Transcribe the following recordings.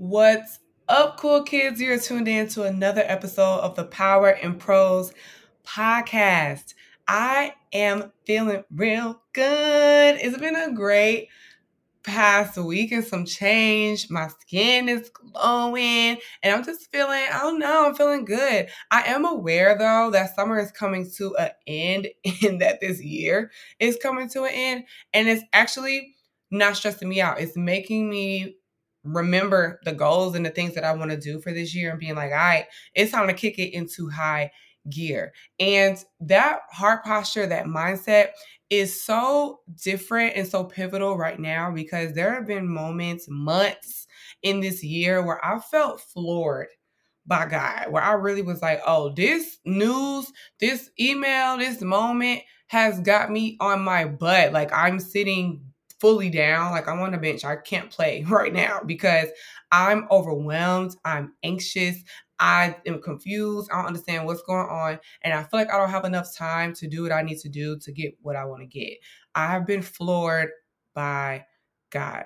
What's up, cool kids? You're tuned in to another episode of the Power in Prose podcast. I am feeling real good. It's been a great past week and some change. My skin is glowing and I'm just feeling, I'm feeling good. I am aware though that summer is coming to an end and that this year is coming to an end, and it's actually not stressing me out. It's making me remember the goals and the things that I want to do for this year and being like, all right, it's time to kick it into high gear. And that heart posture, that mindset is so different and so pivotal right now, because there have been moments, months in this year where I felt floored by God, where I really was like, oh, this news, this email, this moment has got me on my butt. Like I'm sitting fully down, like I'm on the bench. I can't play right now because I'm overwhelmed. I'm anxious. I am confused. I don't understand what's going on. And I feel like I don't have enough time to do what I need to do to get what I want to get. I have been floored by God.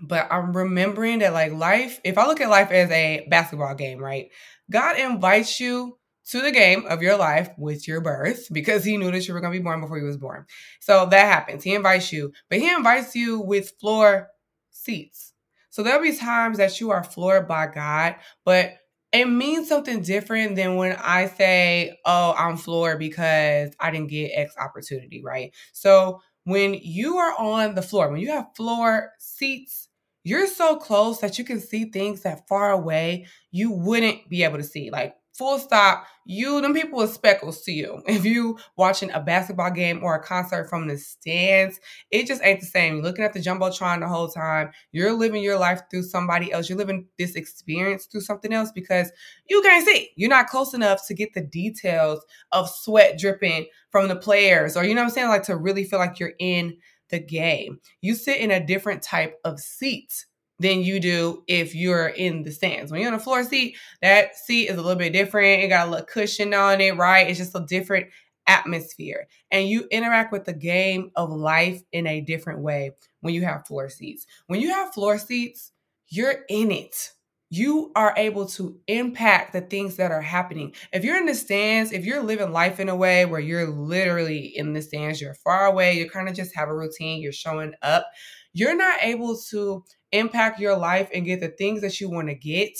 But I'm remembering that, like, life, if I look at life as a basketball game, right? God invites you to the game of your life with your birth, because he knew that you were going to be born before you was born. So that happens. He invites you, but he invites you with floor seats. So there'll be times that you are floored by God, but it means something different than when I say, oh, I'm floored because I didn't get X opportunity, right? So when you are on the floor, when you have floor seats, you're so close that you can see things that far away you wouldn't be able to see. Like, full stop, them people with speckles to you. If you watching a basketball game or a concert from the stands, it just ain't the same. You're looking at the Jumbotron the whole time. You're living your life through somebody else. You're living this experience through something else because you can't see. You're not close enough to get the details of sweat dripping from the players, or, you know what I'm saying? Like, to really feel like you're in the game. You sit in a different type of seat than you do if you're in the stands. When you're in a floor seat, that seat is a little bit different. It got a little cushion on it, right? It's just a different atmosphere. And you interact with the game of life in a different way when you have floor seats. When you have floor seats, you're in it. You are able to impact the things that are happening. If you're in the stands, if you're living life in a way where you're literally in the stands, you're far away, you kind of just have a routine, you're showing up, you're not able to impact your life and get the things that you want to get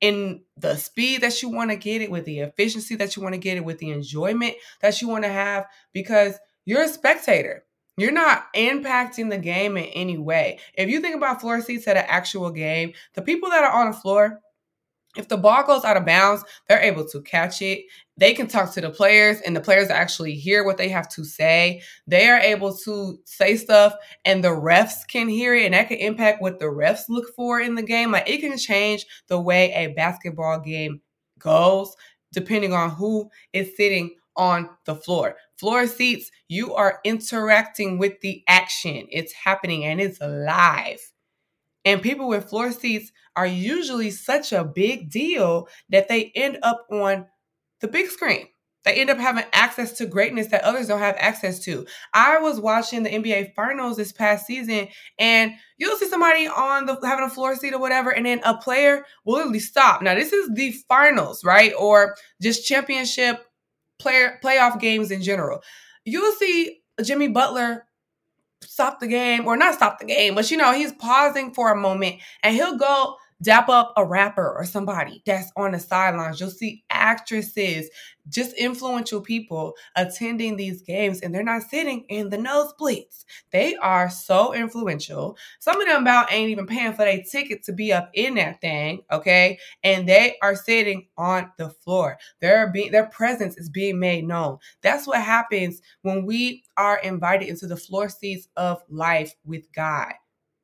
in the speed that you want to get it, with the efficiency that you want to get it, with the enjoyment that you want to have, because you're a spectator. You're not impacting the game in any way. If you think about floor seats at an actual game, the people that are on the floor, if the ball goes out of bounds, they're able to catch it. They can talk to the players, and the players actually hear what they have to say. They are able to say stuff, and the refs can hear it, and that can impact what the refs look for in the game. Like, it can change the way a basketball game goes depending on who is sitting on the floor. Floor seats, you are interacting with the action. It's happening and it's live. And people with floor seats are usually such a big deal that they end up on the big screen. They end up having access to greatness that others don't have access to. I was watching the NBA Finals this past season, and you'll see somebody on having a floor seat or whatever, and then a player will literally stop. Now, this is the finals, right? Or just championship playoff games in general. You'll see Jimmy Butler stop the game, or not stop the game, but, you know, he's pausing for a moment, and he'll go dap up a rapper or somebody that's on the sidelines. You'll see actresses, just influential people attending these games, and they're not sitting in the nosebleeds. They are so influential. Some of them about ain't even paying for their ticket to be up in that thing, okay? And they are sitting on the floor. Their presence is being made known. That's what happens when we are invited into the floor seats of life with God.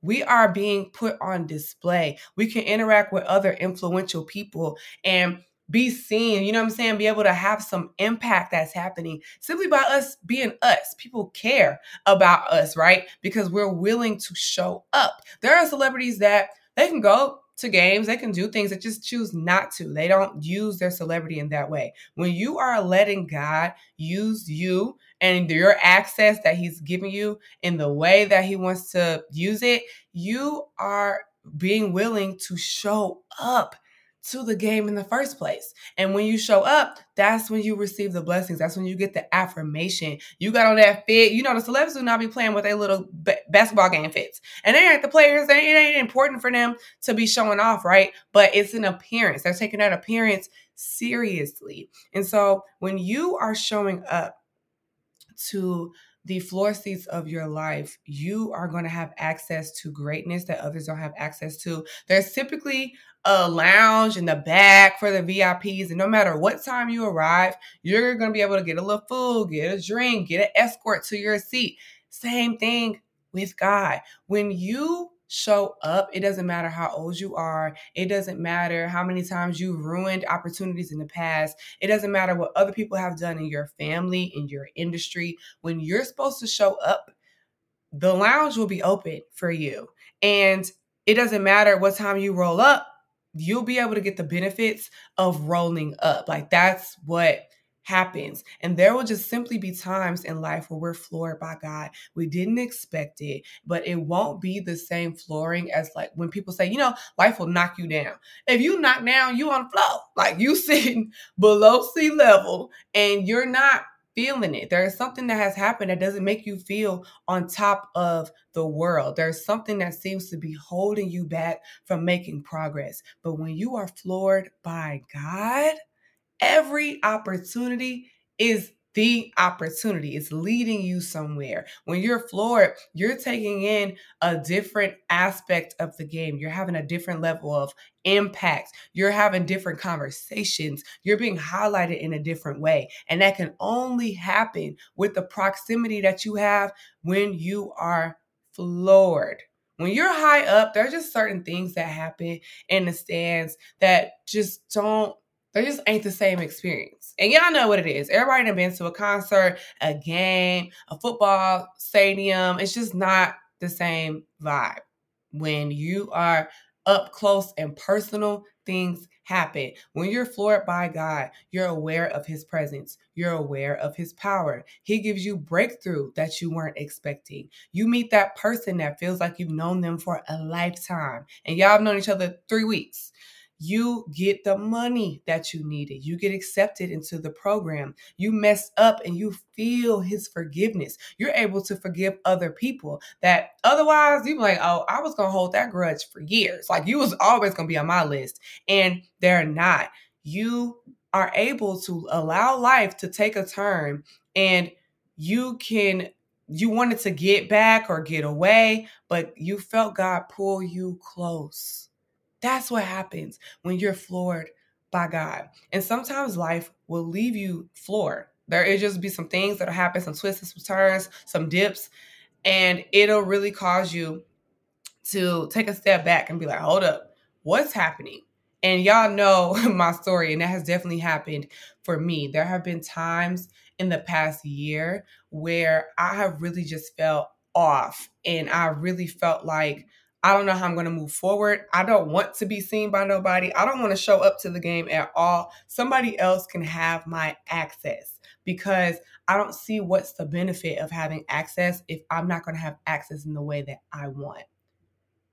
We are being put on display. We can interact with other influential people and be seen, you know what I'm saying? Be able to have some impact that's happening simply by us being us. People care about us, right? Because we're willing to show up. There are celebrities that they can go to games, they can do things, that just choose not to. They don't use their celebrity in that way. When you are letting God use you and your access that he's giving you in the way that he wants to use it, you are being willing to show up to the game in the first place. And when you show up, that's when you receive the blessings. That's when you get the affirmation. You got on that fit. You know, the celebrities will not be playing with their little basketball game fits. And they ain't the players. It ain't important for them to be showing off, right? But it's an appearance. They're taking that appearance seriously. And so when you are showing up to the floor seats of your life, you are going to have access to greatness that others don't have access to. There's typically a lounge in the back for the VIPs. And no matter what time you arrive, you're going to be able to get a little food, get a drink, get an escort to your seat. Same thing with God. When you show up, it doesn't matter how old you are. It doesn't matter how many times you've ruined opportunities in the past. It doesn't matter what other people have done in your family, in your industry. When you're supposed to show up, the lounge will be open for you. And it doesn't matter what time you roll up, you'll be able to get the benefits of rolling up. Like, that's what happens. And there will just simply be times in life where we're floored by God. We didn't expect it, but it won't be the same flooring as like when people say, you know, life will knock you down. If you knock down, you on the floor, like you sitting below sea level and you're not feeling it. There is something that has happened that doesn't make you feel on top of the world. There's something that seems to be holding you back from making progress. But when you are floored by God, every opportunity is the opportunity. It's leading you somewhere. When you're floored, you're taking in a different aspect of the game. You're having a different level of impact. You're having different conversations. You're being highlighted in a different way. And that can only happen with the proximity that you have when you are floored. When you're high up, there are just certain things that happen in the stands that just don't. They just ain't the same experience. And y'all know what it is. Everybody done been to a concert, a game, a football stadium. It's just not the same vibe. When you are up close and personal, things happen. When you're floored by God, you're aware of his presence. You're aware of his power. He gives you breakthrough that you weren't expecting. You meet that person that feels like you've known them for a lifetime. And y'all have known each other 3 weeks. You get the money that you needed. You get accepted into the program. You mess up and you feel his forgiveness. You're able to forgive other people that otherwise you'd be like, oh, I was going to hold that grudge for years. Like, you was always going to be on my list. And they're not. You are able to allow life to take a turn, and you wanted to get back or get away, but you felt God pull you close. That's what happens when you're floored by God. And sometimes life will leave you floored. There will just be some things that'll happen, some twists, some turns, some dips, and it'll really cause you to take a step back and be like, hold up, what's happening? And y'all know my story, and that has definitely happened for me. There have been times in the past year where I have really just felt off, and I really felt like, I don't know how I'm going to move forward. I don't want to be seen by nobody. I don't want to show up to the game at all. Somebody else can have my access, because I don't see what's the benefit of having access if I'm not going to have access in the way that I want.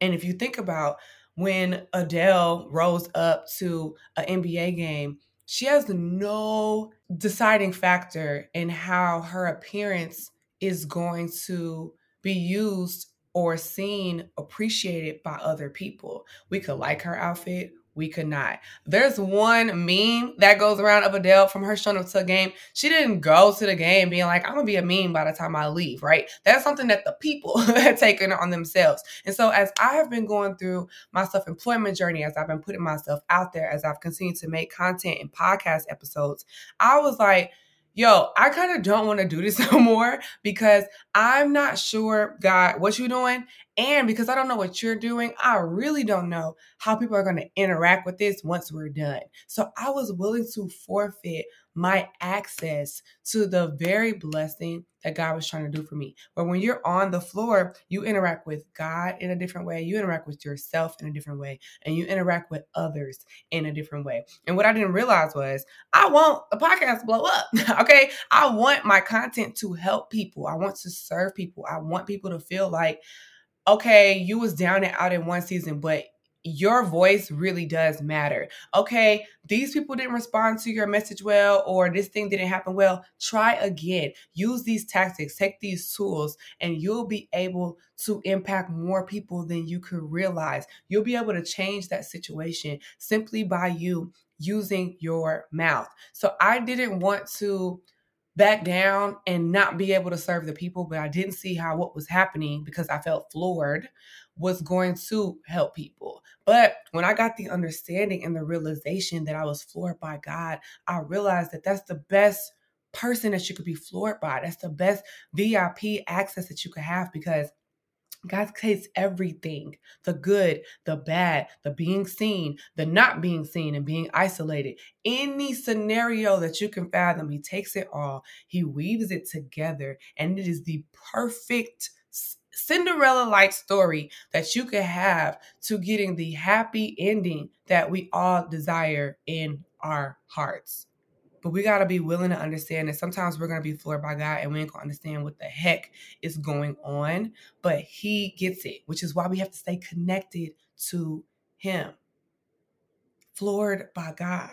And if you think about when Adele rose up to an NBA game, she has no deciding factor in how her appearance is going to be used or seen, appreciated by other people. We could like her outfit, we could not. There's one meme that goes around of Adele from her showing up to a game. She didn't go to the game being like, I'm going to be a meme by the time I leave, right? That's something that the people have taken on themselves. And so as I have been going through my self-employment journey, as I've been putting myself out there, as I've continued to make content and podcast episodes, I was like, yo, I kind of don't want to do this no more, because I'm not sure, God, what you're doing. And because I don't know what you're doing, I really don't know how people are going to interact with this once we're done. So I was willing to forfeit my access to the very blessing that God was trying to do for me. But when you're on the floor, you interact with God in a different way. You interact with yourself in a different way. And you interact with others in a different way. And what I didn't realize was I want the podcast to blow up, okay? I want my content to help people. I want to serve people. I want people to feel like, okay, you was down and out in one season, but your voice really does matter. Okay, these people didn't respond to your message well, or this thing didn't happen well. Try again. Use these tactics, take these tools, and you'll be able to impact more people than you could realize. You'll be able to change that situation simply by you using your mouth. So I didn't want to back down and not be able to serve the people, but I didn't see how what was happening, because I felt floored, was going to help people. But when I got the understanding and the realization that I was floored by God, I realized that that's the best person that you could be floored by. That's the best VIP access that you could have, because God takes everything, the good, the bad, the being seen, the not being seen and being isolated. Any scenario that you can fathom, He takes it all. He weaves it together, and it is the perfect Cinderella-like story that you could have to getting the happy ending that we all desire in our hearts. But we got to be willing to understand that sometimes we're going to be floored by God and we ain't going to understand what the heck is going on. But He gets it, which is why we have to stay connected to Him. Floored by God.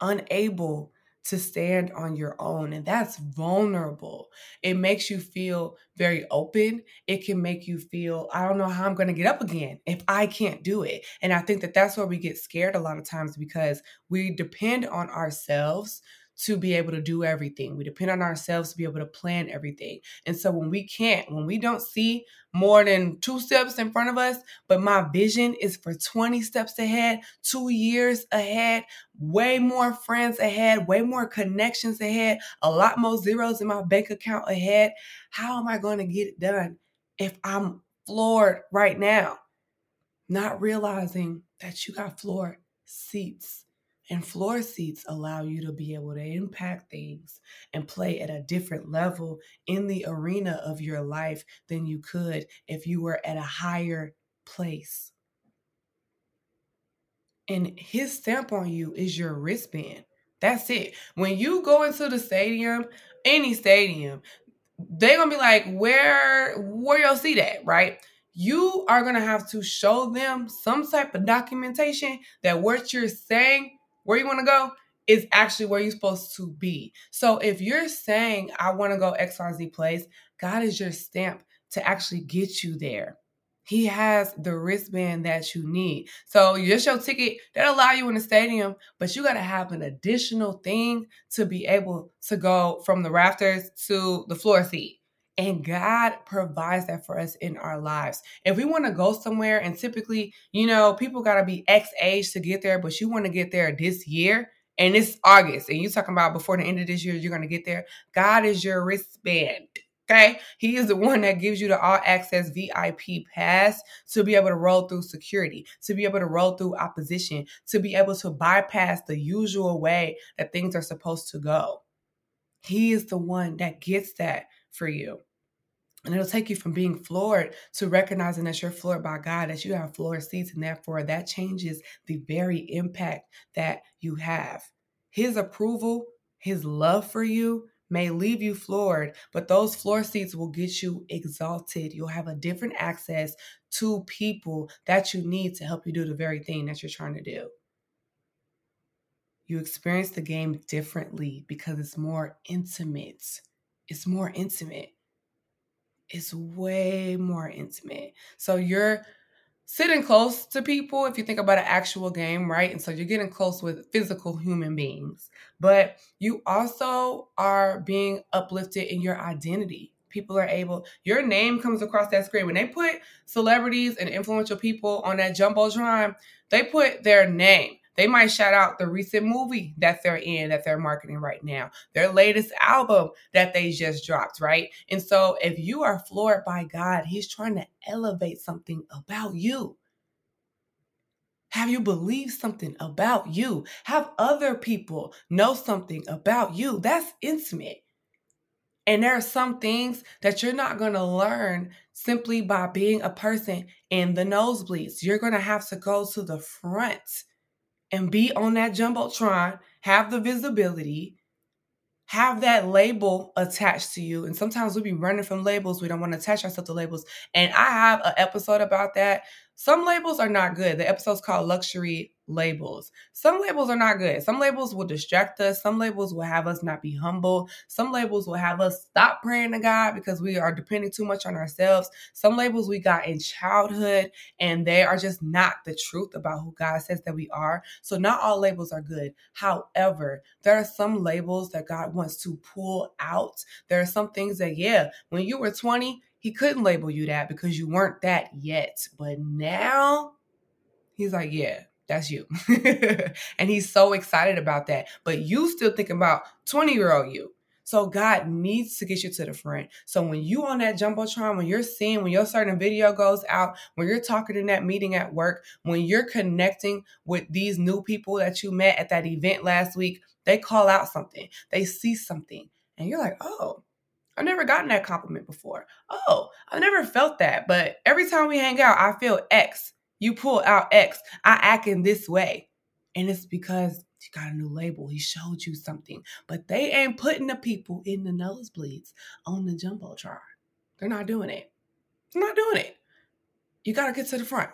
Unable to stand on your own. And that's vulnerable. It makes you feel very open. It can make you feel, I don't know how I'm going to get up again if I can't do it. And I think that that's where we get scared a lot of times, because we depend on ourselves to be able to do everything. We depend on ourselves to be able to plan everything. And so when we can't, when we don't see more than 2 steps in front of us, but my vision is for 20 steps ahead, 2 years ahead, way more friends ahead, way more connections ahead, a lot more zeros in my bank account ahead. How am I going to get it done if I'm floored right now? Not realizing that you got floor seats. And floor seats allow you to be able to impact things and play at a different level in the arena of your life than you could if you were at a higher place. And His stamp on you is your wristband. That's it. When you go into the stadium, any stadium, they're going to be like, where y'all see that, right? You are going to have to show them some type of documentation that what you're saying, where you want to go, is actually where you're supposed to be. So if you're saying, I want to go X, Y, Z place, God is your stamp to actually get you there. He has the wristband that you need. So just your ticket, that'll allow you in the stadium, but you got to have an additional thing to be able to go from the rafters to the floor seat. And God provides that for us in our lives. If we want to go somewhere, and typically, you know, people got to be X age to get there, but you want to get there this year, and it's August, and you're talking about before the end of this year, you're going to get there. God is your wristband, okay? He is the one that gives you the all-access VIP pass to be able to roll through security, to be able to roll through opposition, to be able to bypass the usual way that things are supposed to go. He is the one that gets that for you. And it'll take you from being floored to recognizing that you're floored by God, that you have floor seats, and therefore that changes the very impact that you have. His approval, His love for you may leave you floored, but those floor seats will get you exalted. You'll have a different access to people that you need to help you do the very thing that you're trying to do. You experience the game differently because it's more intimate. It's more intimate. It's way more intimate. So you're sitting close to people if you think about an actual game, right? And so you're getting close with physical human beings, but you also are being uplifted in your identity. People are able, your name comes across that screen. When they put celebrities and influential people on that Jumbotron, they put their name. They might shout out the recent movie that they're in, that they're marketing right now, their latest album that they just dropped, right? And so if you are floored by God, He's trying to elevate something about you. Have you believed something about you? Have other people know something about you? That's intimate. And there are some things that you're not going to learn simply by being a person in the nosebleeds. You're going to have to go to the front and be on that Jumbotron, have the visibility, have that label attached to you. And sometimes we'll be running from labels. We don't want to attach ourselves to labels. And I have an episode about that. Some labels are not good. The episode's called Luxury Labels. Some labels are not good. Some labels will distract us. Some labels will have us not be humble. Some labels will have us stop praying to God because we are depending too much on ourselves. Some labels we got in childhood, and they are just not the truth about who God says that we are. So not all labels are good. However, there are some labels that God wants to pull out. There are some things that, yeah, when you were 20, He couldn't label you that because you weren't that yet. But now He's like, yeah, that's you. And He's so excited about that. But you still thinking about 20-year-old you. So God needs to get you to the front. So when you on that Jumbotron, when you're seeing, when your certain video goes out, when you're talking in that meeting at work, when you're connecting with these new people that you met at that event last week, they call out something. They see something. And you're like, oh, I've never gotten that compliment before. Oh, I've never felt that. But every time we hang out, I feel X. You pull out X. I act in this way. And it's because you got a new label. He showed you something. But they ain't putting the people in the nosebleeds on the Jumbotron. They're not doing it. They're not doing it. You got to get to the front.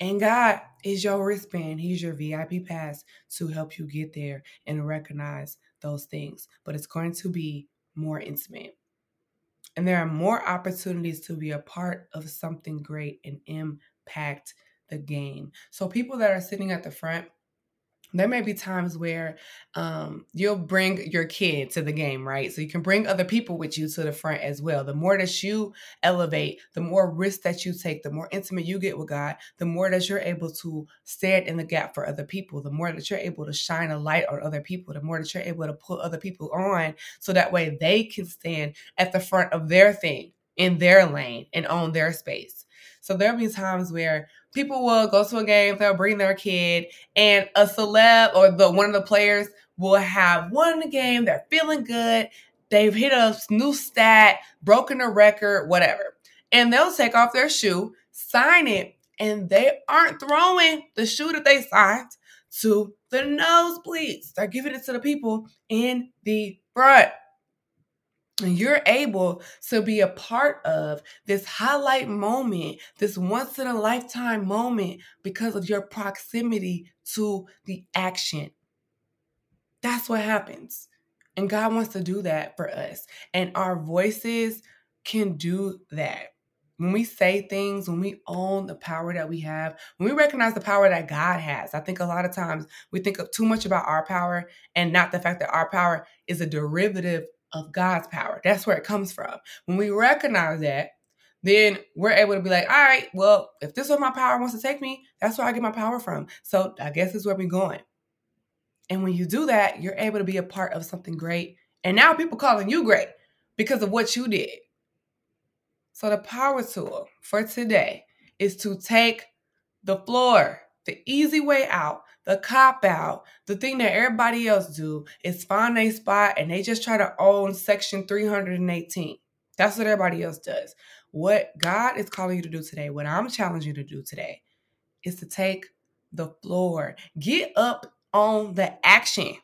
And God is your wristband. He's your VIP pass to help you get there and recognize those things. But it's going to be more intimate. And there are more opportunities to be a part of something great and impact the game. So people that are sitting at the front, there may be times where you'll bring your kid to the game, right? So you can bring other people with you to the front as well. The more that you elevate, the more risk that you take, the more intimate you get with God, the more that you're able to stand in the gap for other people, the more that you're able to shine a light on other people, the more that you're able to put other people on so that way they can stand at the front of their thing, in their lane, and own their space. So there'll be times where people will go to a game, they'll bring their kid, and a celeb or one of the players will have won the game, they're feeling good, they've hit a new stat, broken a record, whatever. And they'll take off their shoe, sign it, and they aren't throwing the shoe that they signed to the nosebleeds. They're giving it to the people in the front. And you're able to be a part of this highlight moment, this once in a lifetime moment because of your proximity to the action. That's what happens. And God wants to do that for us. And our voices can do that. When we say things, when we own the power that we have, when we recognize the power that God has, I think a lot of times we think of too much about our power and not the fact that our power is a derivative of God's power. That's where it comes from. When we recognize that, then we're able to be like, all right, well, if this is where my power wants to take me, that's where I get my power from. So I guess this is where we're going. And when you do that, you're able to be a part of something great. And now people calling you great because of what you did. So the power tool for today is to take the floor, the easy way out, the cop out, the thing that everybody else do is find a spot and they just try to own section 318. That's what everybody else does. What God is calling you to do today, what I'm challenging you to do today, is to take the floor. Get up on the action.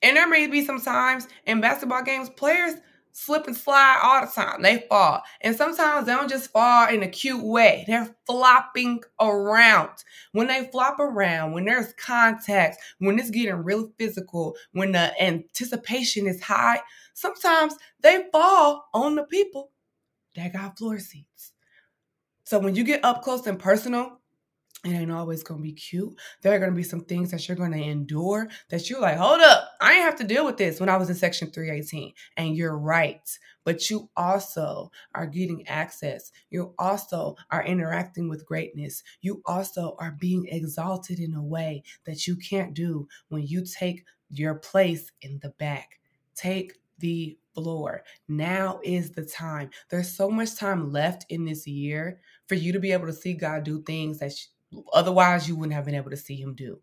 And there may be some times in basketball games, players slip and slide all the time. They fall. And sometimes they don't just fall in a cute way. They're flopping around. When they flop around, when there's contact, when it's getting real physical, when the anticipation is high, sometimes they fall on the people that got floor seats. So when you get up close and personal, it ain't always going to be cute. There are going to be some things that you're going to endure that you're like, hold up, I didn't have to deal with this when I was in section 318. And you're right. But you also are getting access. You also are interacting with greatness. You also are being exalted in a way that you can't do when you take your place in the back. Take the floor. Now is the time. There's so much time left in this year for you to be able to see God do things that otherwise you wouldn't have been able to see Him do.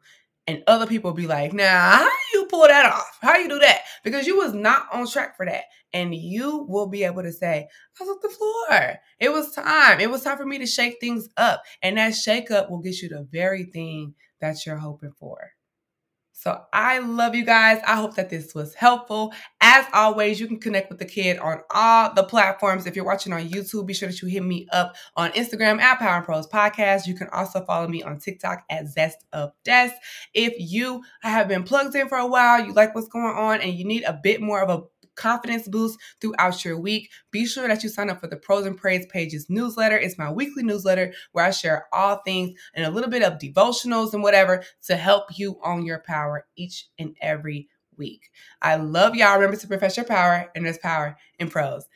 And other people be like, nah, how you pull that off? How you do that? Because you was not on track for that. And you will be able to say, I was at the floor. It was time. It was time for me to shake things up. And that shake up will get you the very thing that you're hoping for. So I love you guys. I hope that this was helpful. As always, you can connect with the kid on all the platforms. If you're watching on YouTube, be sure that you hit me up on Instagram at Power and Prose Podcast. You can also follow me on TikTok at Zest Up Des. If you have been plugged in for a while, you like what's going on, and you need a bit more of a confidence boost throughout your week, be sure that you sign up for the Prose and Praise Pages newsletter. It's my weekly newsletter where I share all things and a little bit of devotionals and whatever to help you own your power each and every week. I love y'all. Remember to profess your power, and there's power in prose.